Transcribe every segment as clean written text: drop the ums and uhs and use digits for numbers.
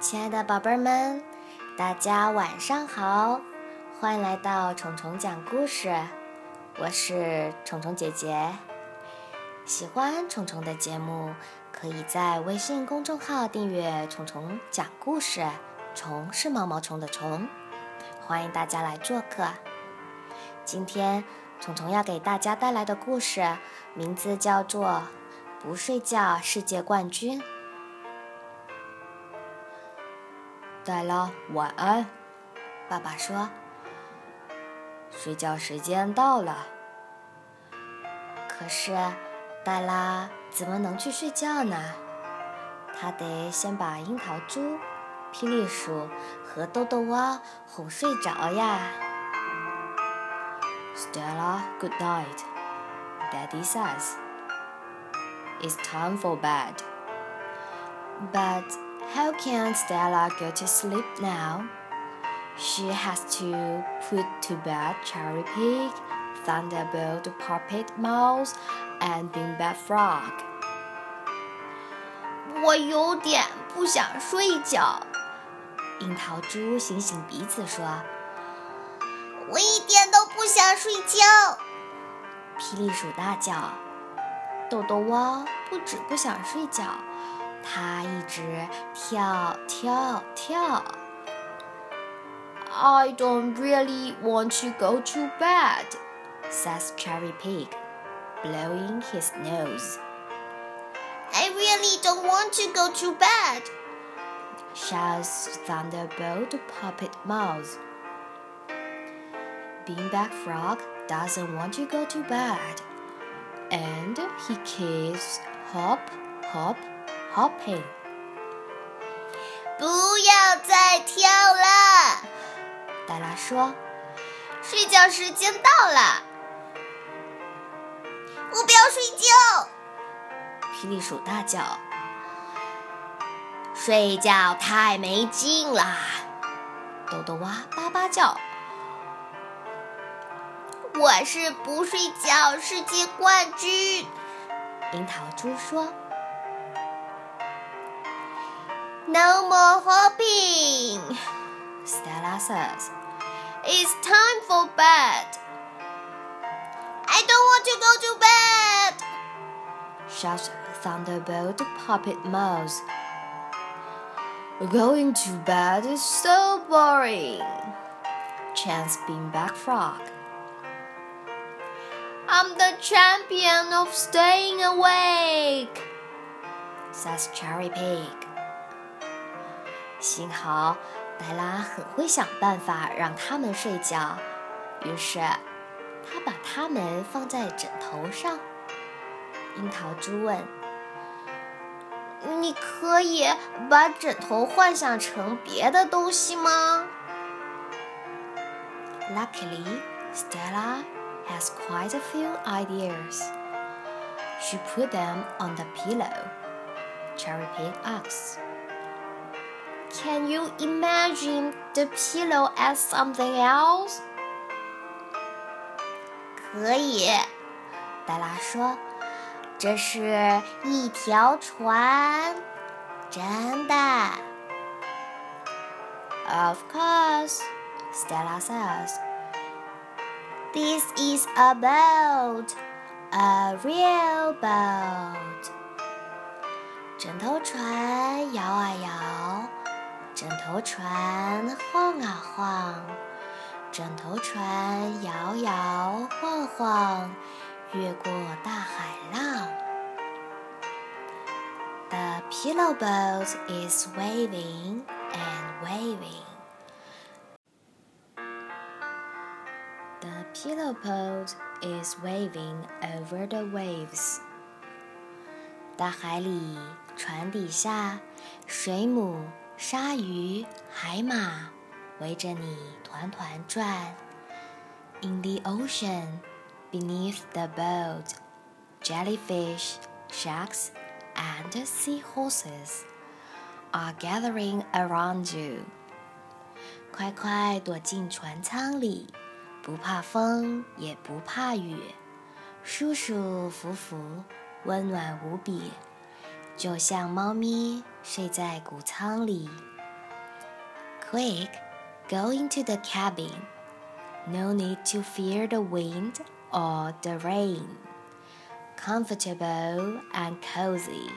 亲爱的宝贝们，大家晚上好，欢迎来到虫虫讲故事，我是虫虫姐姐。喜欢虫虫的节目，可以在微信公众号订阅虫虫讲故事，虫是毛毛虫的虫，欢迎大家来做客。今天虫虫要给大家带来的故事名字叫做不睡觉世界冠军。Della，晚安，爸爸说。睡觉时间到了。可是Della怎么能去睡觉呢？他得先把樱桃猪、霹雳鼠和豆豆蛙哄睡着呀。Stella, good night. Daddy says it's time for bed. But.How can Stella go to sleep now? She has to put to bed Cherry Pig, Thunderbolt Puppet Mouse, and Bingbat Frog. 我有点不想睡觉。樱桃猪醒醒鼻子说：“我一点都不想睡觉。”霹雳鼠大叫：“豆豆蛙不止不想睡觉。”他一直跳跳跳。I don't really want to go to bed, says Cherry Pig, blowing his nose. I really don't want to go to bed, shouts Thunderbolt Puppet Mouse. Beanbag Frog doesn't want to go to bed, and he keeps hop, hop,Hopping. 不要再跳了，黛拉说，睡觉时间到了。我不要睡觉，霹雳鼠大叫，睡觉太没劲了。豆豆蛙巴巴叫，我是不睡觉世界冠军。樱桃猪说。No more hopping, Stella says. It's time for bed. I don't want to go to bed, shouts Thunderbolt Puppet Mouse. Going to bed is so boring, chants Beanbag Frog. I'm the champion of staying awake, says Cherry Pig.幸好黛拉很会想办法让他们睡觉，于是她把他们放在枕头上。樱桃猪问：“你可以把枕头幻想成别的东西吗？” Luckily, Stella has quite a few ideas. She put them on the pillow. Cherry Pig asks.Can you imagine the pillow as something else? 可以，黛拉说，这是一条船，真的。Of course, Stella says. This is a boat, a real boat. 枕头船摇啊摇。枕头船晃啊晃，枕头船摇摇晃晃，越过大海浪。The pillow boat is waving and waving. The pillow boat is waving over the waves. 大海里，船底下，水母鲨鱼、海马围着你团团转。In the ocean, beneath the boat, jellyfish, sharks, and seahorses are gathering around you. 快快躲进船舱里，不怕风也不怕雨，舒舒服服，温暖无比。就像猫咪睡在谷仓里， quick, go into the cabin. No need to fear the wind or the rain. Comfortable and cozy.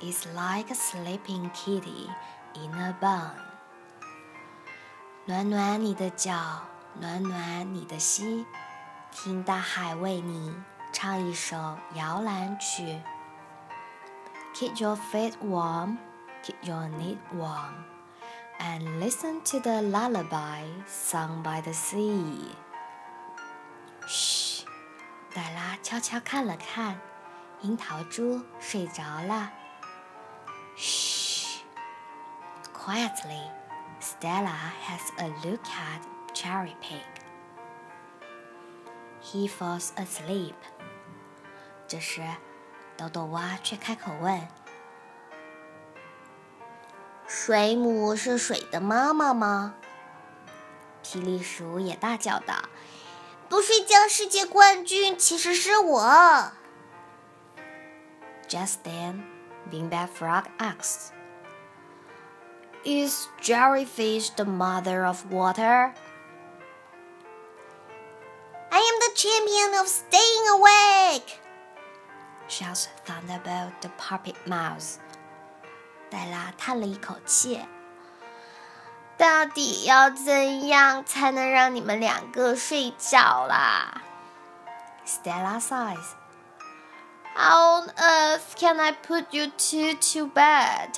It's like a sleeping kitty in a barn. 暖暖你的脚，暖暖你的心，听大海为你唱一首摇篮曲。Keep your feet warm, keep your knees warm, and listen to the lullaby sung by the sea. 嘘，黛拉悄悄看了看，樱桃猪睡着了。嘘 Quietly, Stella has a look at Cherry Pig. He falls asleep. 这时豆豆蛙却开口问：“水母是水的妈妈吗？”霹雳鼠也大叫道：“不睡觉世界冠军其实是我。” Just then, Bingbat Frog asks, "Is jellyfish the mother of water?" "I am the champion of staying awake!" shouts Thunderbolt the Puppet Mouse. 黛拉叹了一口气，到底要怎样才能让你们两个睡觉啦？ Stella sighs. How on earth can I put you two to bed?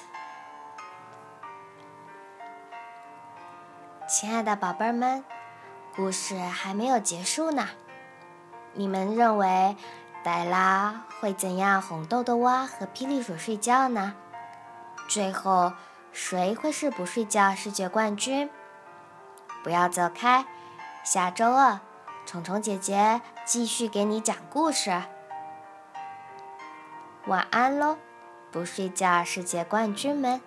亲爱的宝贝们，故事还没有结束呢。你们认为黛拉会怎样哄豆豆蛙和霹雳鼠睡觉呢？最后谁会是不睡觉世界冠军？不要走开，下周二虫虫姐姐继续给你讲故事。晚安咯，不睡觉世界冠军们。